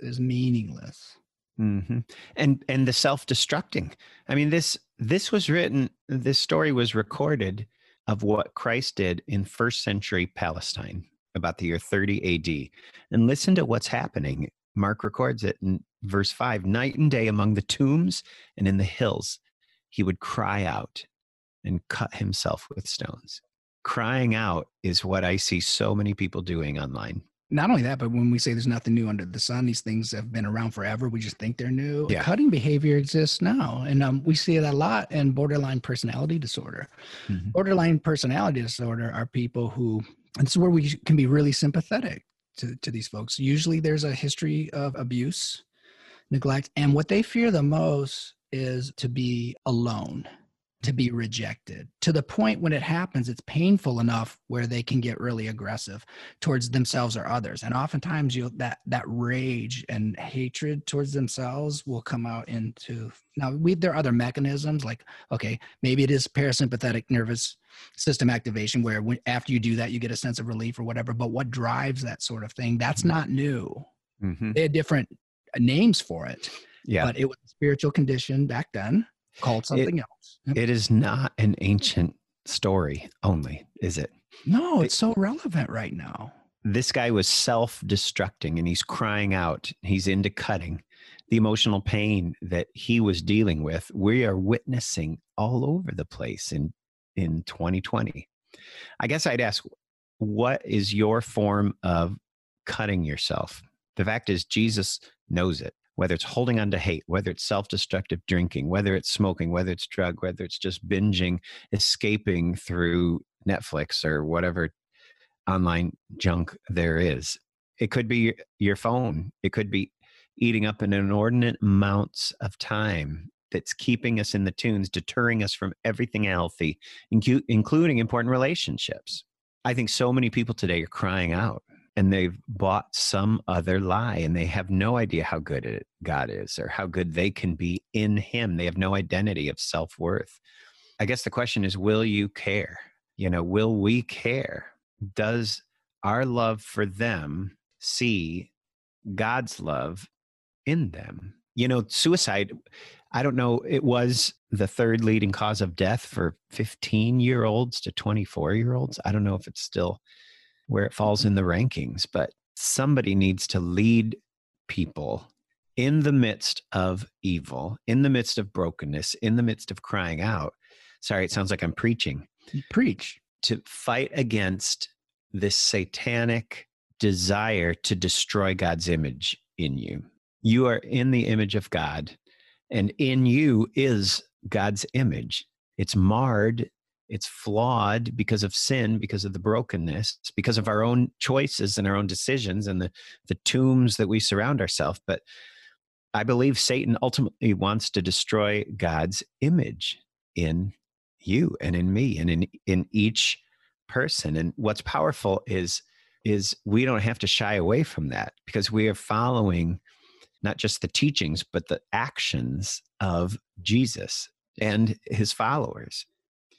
is meaningless. Mm-hmm. And and the self-destructing. I mean, this this was written, this story was recorded of what Christ did in first century Palestine about the year thirty A D. And listen to what's happening. Mark records it in verse five, night and day among the tombs and in the hills, he would cry out and cut himself with stones. Crying out is what I see so many people doing online. Not only that, but when we say there's nothing new under the sun, these things have been around forever. We just think they're new. Yeah. Cutting behavior exists now. And um, we see it a lot in borderline personality disorder. Mm-hmm. Borderline personality disorder are people who, and it's where we can be really sympathetic to, to these folks. Usually there's a history of abuse, neglect, and what they fear the most is to be alone, to be rejected, to the point when it happens, it's painful enough where they can get really aggressive towards themselves or others. And oftentimes you that that rage and hatred towards themselves will come out into, now we, there are other mechanisms like, okay, maybe it is parasympathetic nervous system activation where when, after you do that, you get a sense of relief or whatever, but what drives that sort of thing, that's mm-hmm. not new. Mm-hmm. They had different names for it, yeah. but it was a spiritual condition back then. Called something it, else. Yep. It is not an ancient story only, is it? No, it's it, so relevant right now. This guy was self-destructing and he's crying out. He's into cutting. The emotional pain that he was dealing with, we are witnessing all over the place in, in twenty twenty. I guess I'd ask, what is your form of cutting yourself? The fact is, Jesus knows it. Whether it's holding on to hate, whether it's self-destructive drinking, whether it's smoking, whether it's drug, whether it's just binging, escaping through Netflix or whatever online junk there is. It could be your phone. It could be eating up an inordinate amount of time that's keeping us in the tunes, deterring us from everything healthy, including important relationships. I think so many people today are crying out. And they've bought some other lie and they have no idea how good it, God is or how good they can be in him. They have no identity of self-worth. I guess the question is, will you care? You know, will we care? Does our love for them see God's love in them? You know, suicide, I don't know, it was the third leading cause of death for fifteen-year-olds to twenty-four-year-olds. I don't know if it's still where it falls in the rankings, but somebody needs to lead people in the midst of evil, in the midst of brokenness, in the midst of crying out. Sorry, it sounds like I'm preaching. Preach. To fight against this satanic desire to destroy God's image in you. You are in the image of God, and in you is God's image. It's marred. It's flawed because of sin, because of the brokenness, because of our own choices and our own decisions and the, the tombs that we surround ourselves. But I believe Satan ultimately wants to destroy God's image in you and in me and in, in each person. And what's powerful is, is we don't have to shy away from that because we are following not just the teachings, but the actions of Jesus and his followers.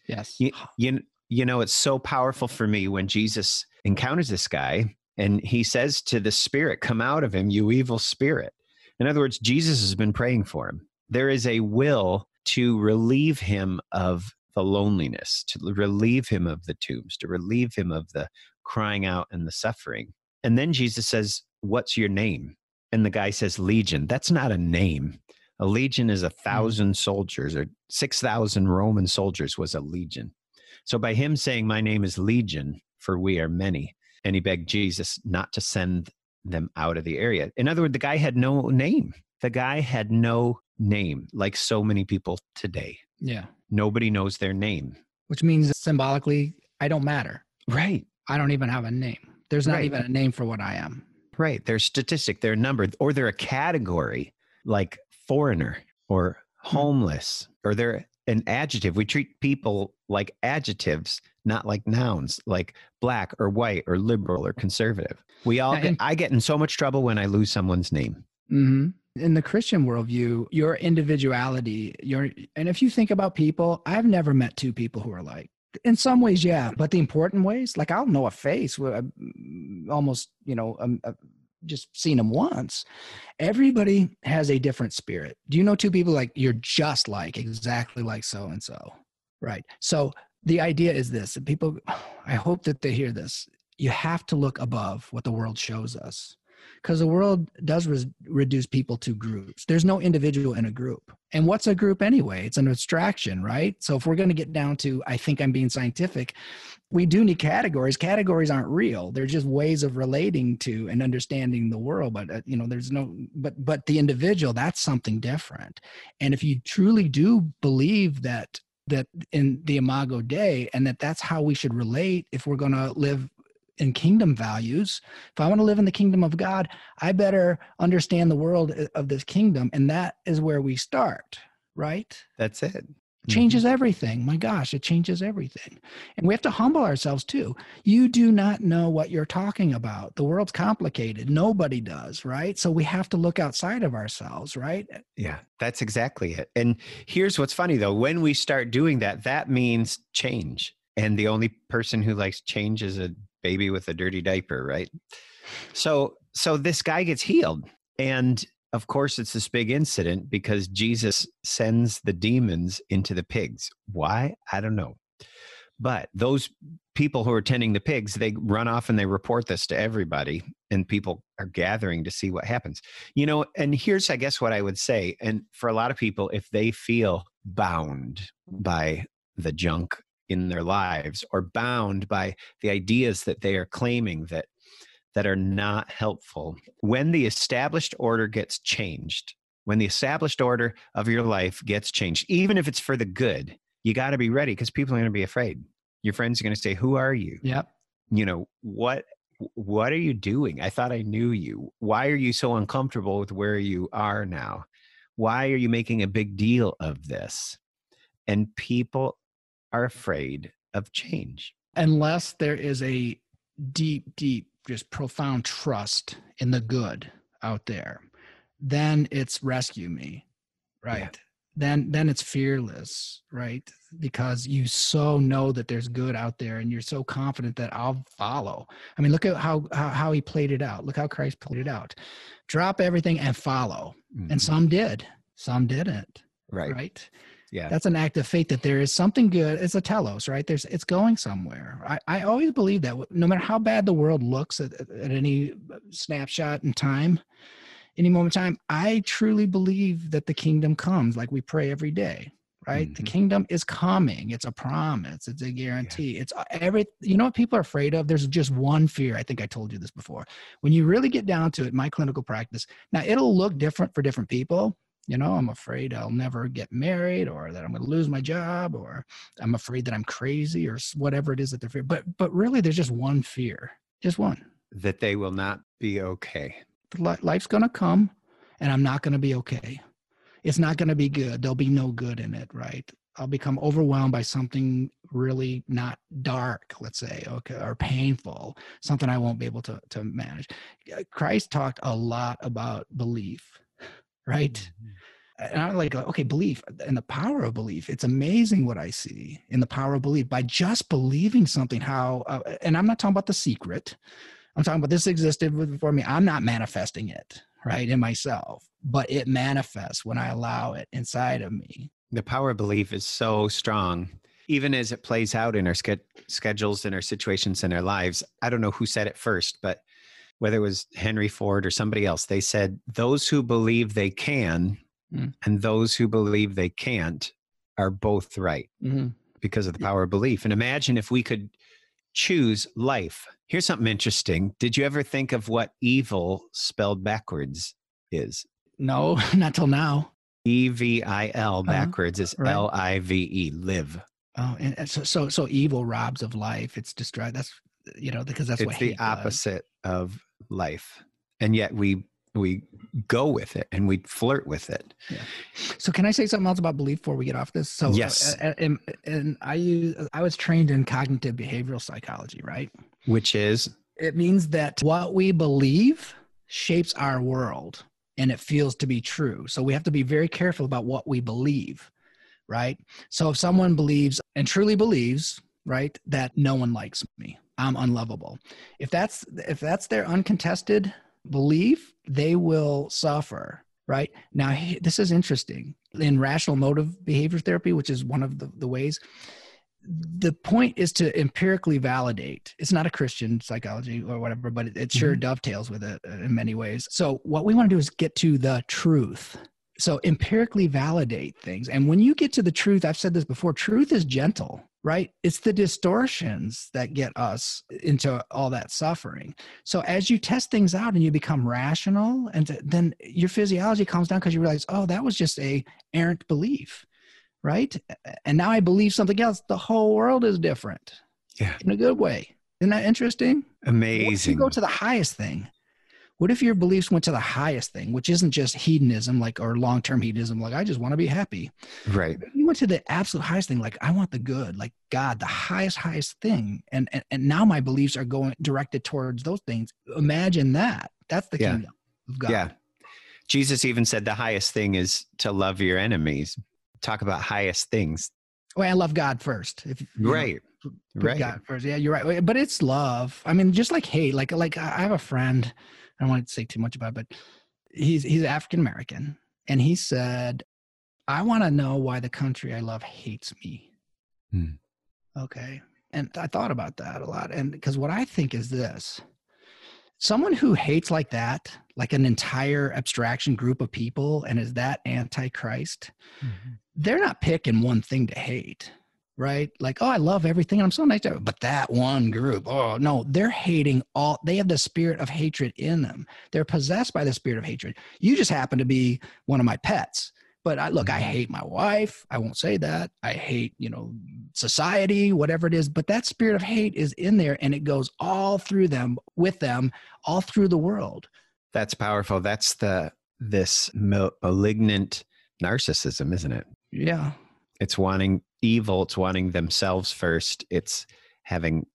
Yes. You, you, you know, it's so powerful for me when Jesus encounters this guy and he says to the spirit, come out of him, you evil spirit. In other words, Jesus has been praying for him. There is a will to relieve him of the loneliness, to relieve him of the tombs, to relieve him of the crying out and the suffering. And then Jesus says, what's your name? And the guy says, Legion. That's not a name. A legion is a thousand soldiers, or six thousand Roman soldiers was a legion. So by him saying, my name is Legion, for we are many, and he begged Jesus not to send them out of the area. In other words, the guy had no name. The guy had no name, like so many people today. Yeah. Nobody knows their name. Which means symbolically, I don't matter. Right. I don't even have a name. There's not right. even a name for what I am. Right. They're statistic, they're numbered, or they're a category, like foreigner or homeless, or they're an adjective. We treat people like adjectives, not like nouns, like black or white or liberal or conservative. We all get, I get in so much trouble when I lose someone's name. Mm-hmm. In the Christian worldview, your individuality, your, and if you think about people, I've never met two people who are alike. In some ways, yeah. But the important ways, like I'll know a face where I almost, you know, I'm, I'm just seen them once. Everybody has a different spirit. Do you know two people like you're just like exactly like so-and-so, right? So the idea is this, and people, I hope that they hear this. You have to look above what the world shows us, because the world does re- reduce people to groups. There's no individual in a group. And what's a group anyway? It's an abstraction, right? So if we're going to get down to, I think I'm being scientific, we do need categories. Categories aren't real. They're just ways of relating to and understanding the world. But, uh, you know, there's no, but, but the individual, that's something different. And if you truly do believe that, that in the Imago Dei, and that that's how we should relate, if we're going to live in kingdom values, if I want to live in the kingdom of God, I better understand the world of this kingdom. And that is where we start, right? That's it. Changes mm-hmm. everything. My gosh, it changes everything. And we have to humble ourselves too. You do not know what you're talking about. The world's complicated. Nobody does, right? So we have to look outside of ourselves, right? Yeah, that's exactly it. And here's what's funny though. When we start doing that, that means change. And the only person who likes change is a baby with a dirty diaper, right? So, so this guy gets healed. And of course, it's this big incident because Jesus sends the demons into the pigs. Why? I don't know. But those people who are tending the pigs, they run off and they report this to everybody, and people are gathering to see what happens. You know, and here's, I guess, what I would say. And for a lot of people, if they feel bound by the junk in their lives or bound by the ideas that they are claiming that that are not helpful, when the established order gets changed, when the established order of your life gets changed, even if it's for the good, you got to be ready because people are going to be afraid. Your friends are going to say, who are you? Yep. You know, what what are you doing? I thought I knew you. Why are you so uncomfortable with where you are now? Why are you making a big deal of this? And people are afraid of change. Unless there is a deep, deep, just profound trust in the good out there, then it's rescue me, right? Yeah. Then then it's fearless, right? Because you so know that there's good out there and you're so confident that I'll follow. I mean, look at how how, how he played it out. Look how Christ played it out. Drop everything and follow. Mm-hmm. And some did, some didn't, right? Right? Yeah. That's an act of faith that there is something good. It's a telos, right? There's, it's going somewhere. I, I always believe that no matter how bad the world looks at, at any snapshot in time, any moment in time, I truly believe that the kingdom comes, like we pray every day, right? Mm-hmm. The kingdom is coming. It's a promise. It's a guarantee. Yeah. It's every, you know what people are afraid of? There's just one fear. I think I told you this before. When you really get down to it, my clinical practice, now it'll look different for different people. You know, I'm afraid I'll never get married, or that I'm going to lose my job, or I'm afraid that I'm crazy, or whatever it is that they're fearing. But, but really, there's just one fear, just one. That they will not be okay. Life's going to come, and I'm not going to be okay. It's not going to be good. There'll be no good in it, right? I'll become overwhelmed by something really not dark, let's say, okay, or painful, something I won't be able to, to manage. Christ talked a lot about belief. Right. And I'm like, okay, belief and the power of belief. It's amazing what I see in the power of belief by just believing something, how, uh, and I'm not talking about The Secret. I'm talking about this existed before me. I'm not manifesting it right in myself, but it manifests when I allow it inside of me. The power of belief is so strong, even as it plays out in our ske- schedules and our situations and our lives. I don't know who said it first, but whether it was Henry Ford or somebody else, they said, those who believe they can mm. and those who believe they can't are both right mm-hmm. because of the power of belief. And imagine if we could choose life. Here's something interesting. Did you ever think of what evil spelled backwards is? No, not till now. E V I L backwards uh-huh. is right. L I V E, live. Oh, and so, so, so evil robs of life. It's destroyed. That's, you know, because that's it's what the opposite does. Of life, and yet we we go with it and we flirt with it. Yeah. So can I say something else about belief before we get off this? So yes, uh, and, and I use I was trained in cognitive behavioral psychology, right? Which is it means that what we believe shapes our world, and it feels to be true. So we have to be very careful about what we believe, right? So if someone believes and truly believes right? That no one likes me. I'm unlovable. If that's if that's their uncontested belief, they will suffer, right? Now, this is interesting. In rational motive behavior therapy, which is one of the, the ways, the point is to empirically validate. It's not a Christian psychology or whatever, but it, it sure mm-hmm. dovetails with it in many ways. So what we want to do is get to the truth. So empirically validate things. And when you get to the truth, I've said this before, truth is gentle, right? It's the distortions that get us into all that suffering. So as you test things out and you become rational, and then your physiology calms down because you realize, oh, that was just a errant belief, right? And now I believe something else. The whole world is different. Yeah. In a good way. Isn't that interesting? Amazing. What if you go to the highest thing? What if your beliefs went to the highest thing, which isn't just hedonism, like, or long-term hedonism, like, I just want to be happy. Right. If you went to the absolute highest thing, like, I want the good, like God, the highest, highest thing. And, and, and now my beliefs are going directed towards those things. Imagine that. That's the yeah. kingdom of God. Yeah. Jesus even said the highest thing is to love your enemies. Talk about highest things. Well, I love God first. If, right. Know, right. God first. Yeah, you're right. But it's love. I mean, just like hate, like, like I have a friend, I don't want to say too much about it, but he's he's African-American. And he said, I want to know why the country I love hates me. Hmm. Okay. And I thought about that a lot. And because what I think is this, someone who hates like that, like an entire abstraction group of people, and is that anti-Christ, mm-hmm. they're not picking one thing to hate, right? Like, oh, I love everything. I'm so nice to it. But that one group, oh no, they're hating all, they have the spirit of hatred in them. They're possessed by the spirit of hatred. You just happen to be one of my pets, but I look, I hate my wife. I won't say that. I hate, you know, society, whatever it is, but that spirit of hate is in there and it goes all through them, with them, all through the world. That's powerful. That's the, this malignant narcissism, isn't it? Yeah. It's wanting evil. It's wanting themselves first. It's having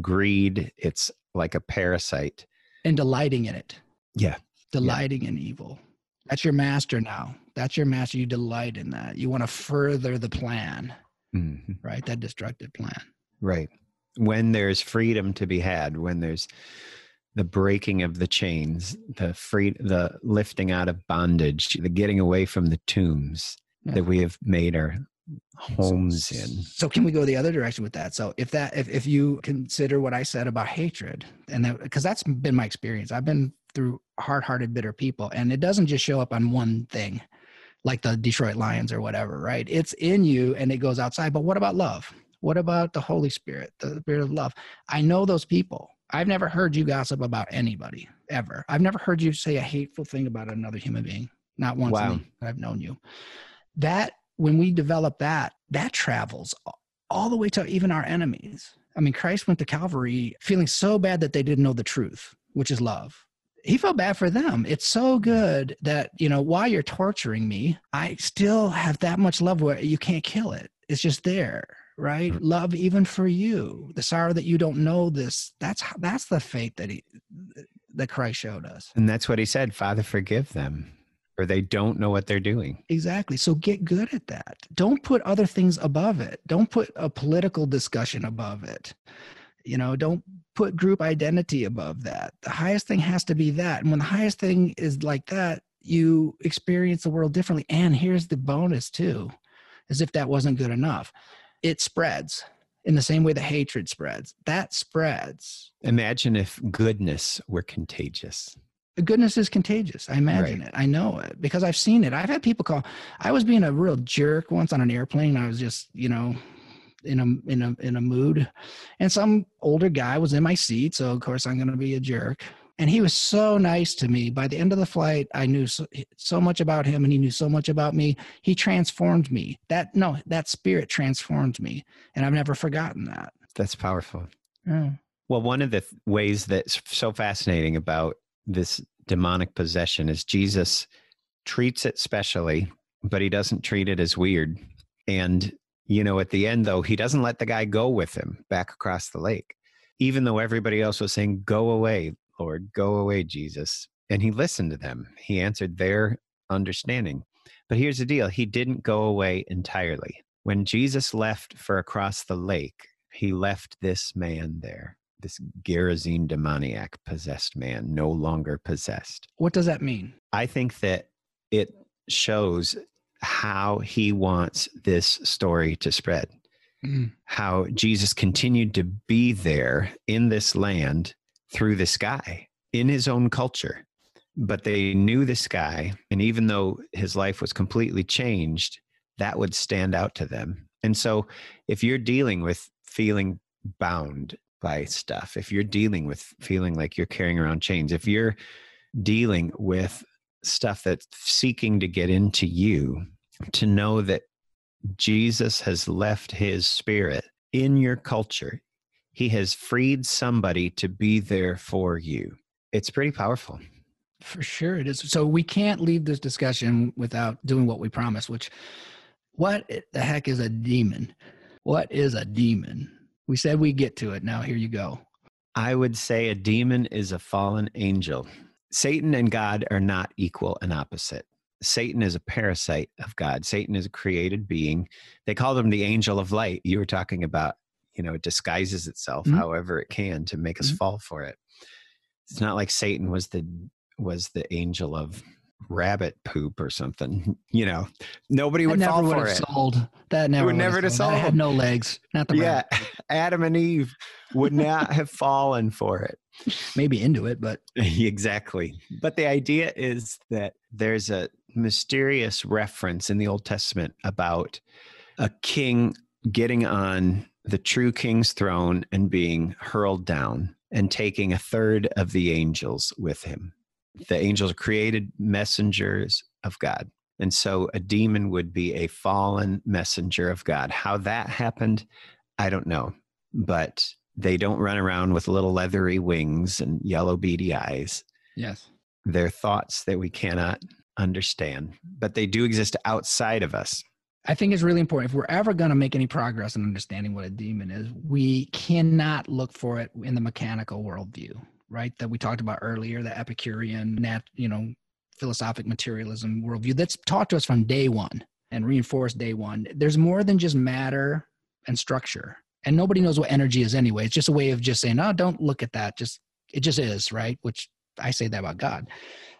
greed. It's like a parasite. And delighting in it. Yeah. Delighting yeah. in evil. That's your master now. That's your master. You delight in that. You want to further the plan, mm-hmm. right? That destructive plan. Right. When there's freedom to be had, when there's the breaking of the chains, the free, the lifting out of bondage, the getting away from the tombs yeah. that we have made our homes so, in. So can we go the other direction with that? So if that, if, if you consider what I said about hatred, and that, because that's been my experience, I've been through hard-hearted, bitter people, and it doesn't just show up on one thing, like the Detroit Lions or whatever, right? It's in you and it goes outside. But what about love? What about the Holy Spirit, the spirit of love? I know those people. I've never heard you gossip about anybody ever. I've never heard you say a hateful thing about another human being. Not once wow. I've known you. That, when we develop that, that travels all the way to even our enemies. I mean, Christ went to Calvary feeling so bad that they didn't know the truth, which is love. He felt bad for them. It's so good that, you know, while you're torturing me, I still have that much love where you can't kill it. It's just there. Right? Love even for you, the sorrow that you don't know this. That's how, that's the faith that he, that Christ showed us. And that's what he said, Father, forgive them, or they don't know what they're doing. Exactly. So get good at that. Don't put other things above it. Don't put a political discussion above it. You know, don't put group identity above that. The highest thing has to be that. And when the highest thing is like that, you experience the world differently. And here's the bonus too, as if that wasn't good enough. It spreads in the same way the hatred spreads. That spreads. Imagine if goodness were contagious. Goodness is contagious. I imagine right. it. I know it because I've seen it. I've had people call. I was being a real jerk once on an airplane. I was just, you know, in a in a in a mood, and some older guy was in my seat. So of course I'm going to be a jerk. And he was so nice to me. By the end of the flight, I knew so, so much about him, and he knew so much about me. He transformed me. That no, that spirit transformed me, and I've never forgotten that. That's powerful. Yeah. Well, one of the th- ways that's so fascinating about this demonic possession is Jesus treats it specially, but he doesn't treat it as weird. And, you know, at the end, though, he doesn't let the guy go with him back across the lake, even though everybody else was saying, go away. Lord, go away, Jesus. And he listened to them. He answered their understanding. But here's the deal. He didn't go away entirely. When Jesus left for across the lake, he left this man there, this Gerasene demoniac possessed man, no longer possessed. What does that mean? I think that it shows how he wants this story to spread, mm. how Jesus continued to be there in this land through this guy in his own culture. But they knew this guy, and even though his life was completely changed, that would stand out to them. And so if you're dealing with feeling bound by stuff, if you're dealing with feeling like you're carrying around chains, if you're dealing with stuff that's seeking to get into you, to know that Jesus has left his spirit in your culture. He has freed somebody to be there for you. It's pretty powerful. For sure it is. So we can't leave this discussion without doing what we promised, which what the heck is a demon? What is a demon? We said we get to it. Now here you go. I would say a demon is a fallen angel. Satan and God are not equal and opposite. Satan is a parasite of God. Satan is a created being. They call him the angel of light. You were talking about, you know, it disguises itself mm-hmm. however it can to make us mm-hmm. fall for it. It's not like Satan was the was the angel of rabbit poop or something, you know, nobody would fall for it. Sold. That never would never have sold. That had no legs. Not the yeah. Adam and Eve would not have fallen for it. Maybe into it, but exactly. But the idea is that there's a mysterious reference in the Old Testament about a king getting on the true king's throne and being hurled down and taking a third of the angels with him. The angels are created messengers of God. And so a demon would be a fallen messenger of God. How that happened, I don't know. But they don't run around with little leathery wings and yellow beady eyes. Yes. They're thoughts that we cannot understand, but they do exist outside of us. I think it's really important. If we're ever going to make any progress in understanding what a demon is, we cannot look for it in the mechanical worldview. Right, that we talked about earlier, the Epicurean, nat, you know, philosophic materialism worldview that's taught to us from day one and reinforced day one. There's more than just matter and structure. And nobody knows what energy is anyway. It's just a way of just saying, oh, don't look at that. Just it just is, right? Which I say that about God.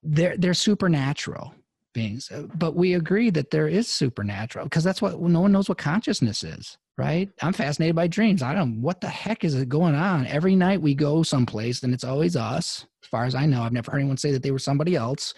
They're, they're supernatural beings. But we agree that there is supernatural because that's what no one knows what consciousness is. Right? I'm fascinated by dreams. I don't, what the heck is going on? Every night we go someplace and it's always us. As far as I know, I've never heard anyone say that they were somebody else.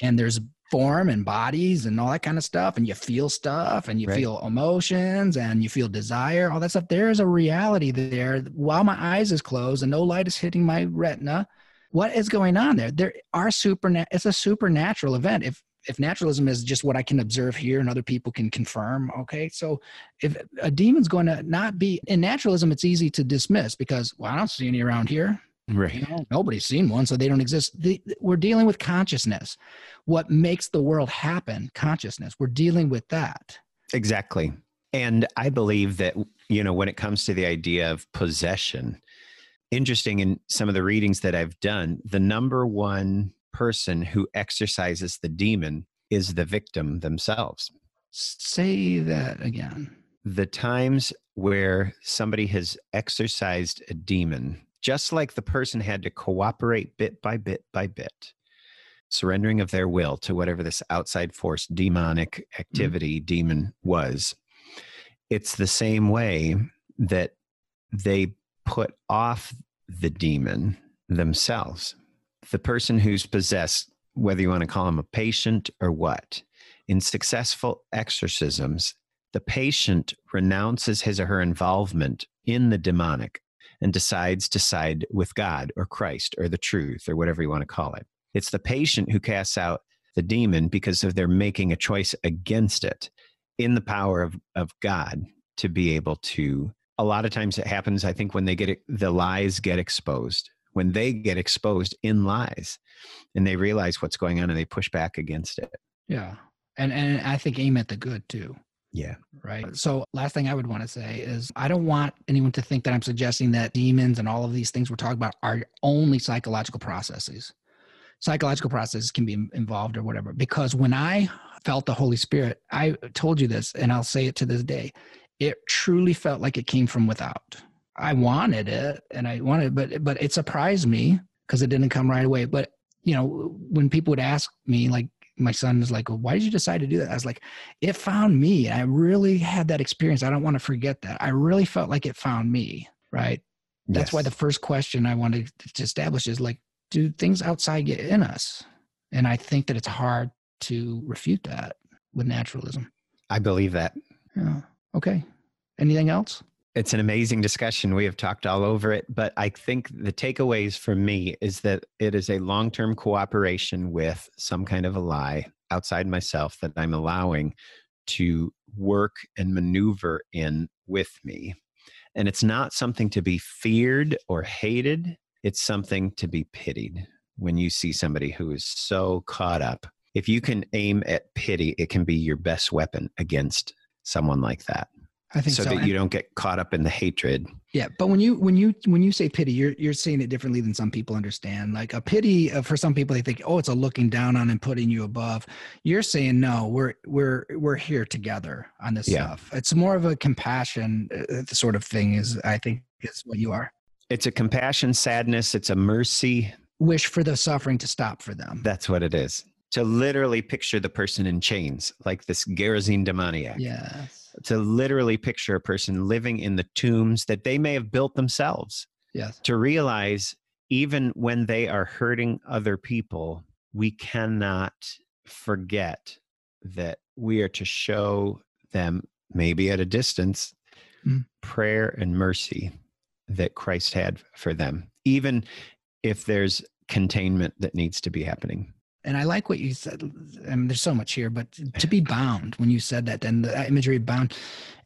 And there's form and bodies and all that kind of stuff. And you feel stuff and you right. feel emotions and you feel desire, all that stuff. There is a reality there while my eyes is closed and no light is hitting my retina. What is going on there? There are supernatural, it's a supernatural event. If If naturalism is just what I can observe here and other people can confirm, okay, so if a demon's going to not be in naturalism, it's easy to dismiss because, well, I don't see any around here. Right. You know, nobody's seen one, so they don't exist. The, we're dealing with consciousness. What makes the world happen, consciousness. We're dealing with that. Exactly. And I believe that, you know, when it comes to the idea of possession, interesting in some of the readings that I've done, the number one person who exercises the demon is the victim themselves. Say that again. The times where somebody has exercised a demon, just like the person had to cooperate bit by bit by bit, surrendering of their will to whatever this outside force, demonic activity, mm-hmm. demon was, it's the same way that they put off the demon themselves. The person who's possessed, whether you want to call him a patient or what, in successful exorcisms, the patient renounces his or her involvement in the demonic and decides to side with God or Christ or the truth or whatever you want to call it. It's the patient who casts out the demon because of their making a choice against it in the power of, of God to be able to. A lot of times it happens, I think, when they get the lies get exposed. When they get exposed in lies and they realize what's going on and they push back against it. Yeah. And and I think aim at the good too. Yeah. Right. So last thing I would want to say is I don't want anyone to think that I'm suggesting that demons and all of these things we're talking about are only psychological processes. Psychological processes can be involved or whatever. Because when I felt the Holy Spirit, I told you this and I'll say it to this day, it truly felt like it came from without. I wanted it and I wanted, but, but it surprised me because it didn't come right away. But, you know, when people would ask me, like, my son was like, well, why did you decide to do that? I was like, it found me. I really had that experience. I don't want to forget that. I really felt like it found me, right? Yes. That's why the first question I wanted to establish is like, do things outside get in us? And I think that it's hard to refute that with naturalism. I believe that. Yeah. Okay. Anything else? It's an amazing discussion. We have talked all over it, but I think the takeaways for me is that it is a long-term cooperation with some kind of a lie outside myself that I'm allowing to work and maneuver in with me. And it's not something to be feared or hated. It's something to be pitied when you see somebody who is so caught up. If you can aim at pity, it can be your best weapon against someone like that. I think so, so that you don't get caught up in the hatred. Yeah. But when you, when you, when you say pity, you're, you're saying it differently than some people understand. Like a pity uh, for some people, they think, oh, it's a looking down on and putting you above. You're saying, no, we're, we're, we're here together on this yeah. stuff. It's more of a compassion uh, sort of thing is, I think is what you are. It's a compassion, sadness. It's a mercy. Wish for the suffering to stop for them. That's what it is. To literally picture the person in chains, like this Gerasene demoniac. Yes. To literally picture a person living in the tombs that they may have built themselves. Yes. To realize even when they are hurting other people, we cannot forget that we are to show them, maybe at a distance, mm. prayer and mercy that Christ had for them, even if there's containment that needs to be happening. And I like what you said. I mean, there's so much here, but to be bound, when you said that, then the imagery bound.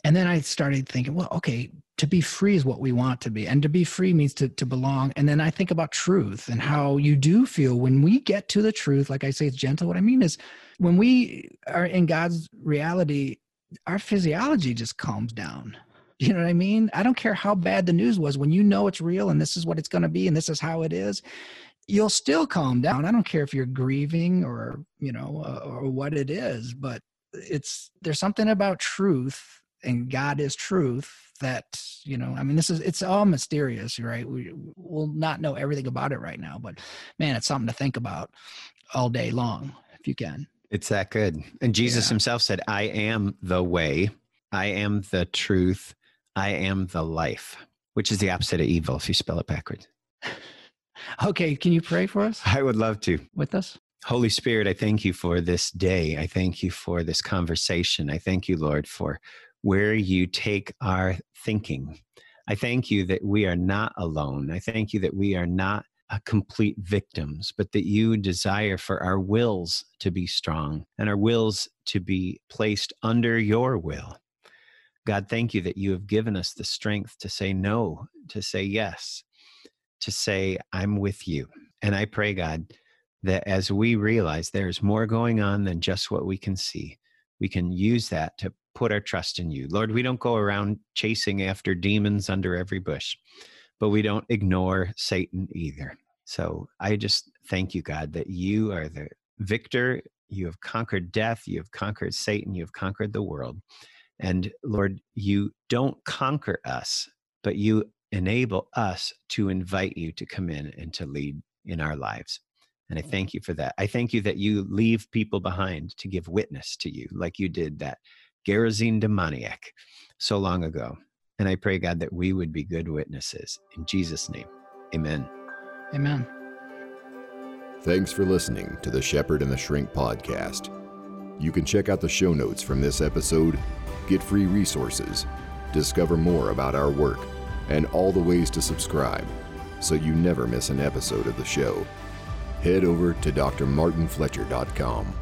And then I started thinking, well, okay, to be free is what we want to be. And to be free means to, to belong. And then I think about truth and how you do feel when we get to the truth. Like I say, it's gentle. What I mean is when we are in God's reality, our physiology just calms down. You know what I mean? I don't care how bad the news was. When you know it's real and this is what it's going to be and this is how it is, you'll still calm down. I don't care if you're grieving or, you know, uh, or what it is, but it's, there's something about truth, and God is truth, that, you know, I mean, this is, it's all mysterious, right? We, we'll not know everything about it right now, but man, it's something to think about all day long if you can. It's that good. And Jesus yeah. himself said, I am the way, I am the truth, I am the life, which is the opposite of evil if you spell it backwards. Okay, can you pray for us? I would love to. With us? Holy Spirit, I thank you for this day. I thank you for this conversation. I thank you, Lord, for where you take our thinking. I thank you that we are not alone. I thank you that we are not uh, complete victims, but that you desire for our wills to be strong and our wills to be placed under your will. God, thank you that you have given us the strength to say no, to say yes, to say, I'm with you. And I pray, God, that as we realize there's more going on than just what we can see, we can use that to put our trust in you. Lord, we don't go around chasing after demons under every bush, but we don't ignore Satan either. So I just thank you, God, that you are the victor. You have conquered death. You have conquered Satan. You have conquered the world. And Lord, you don't conquer us, but you enable us to invite you to come in and to lead in our lives. And I thank you for that. I thank you that you leave people behind to give witness to you, like you did that Gerasene demoniac so long ago. And I pray, God, that we would be good witnesses. In Jesus' name, amen. Amen. Thanks for listening to the Shepherd and the Shrink podcast. You can check out the show notes from this episode, get free resources, discover more about our work, and all the ways to subscribe so you never miss an episode of the show. Head over to d r martin fletcher dot com.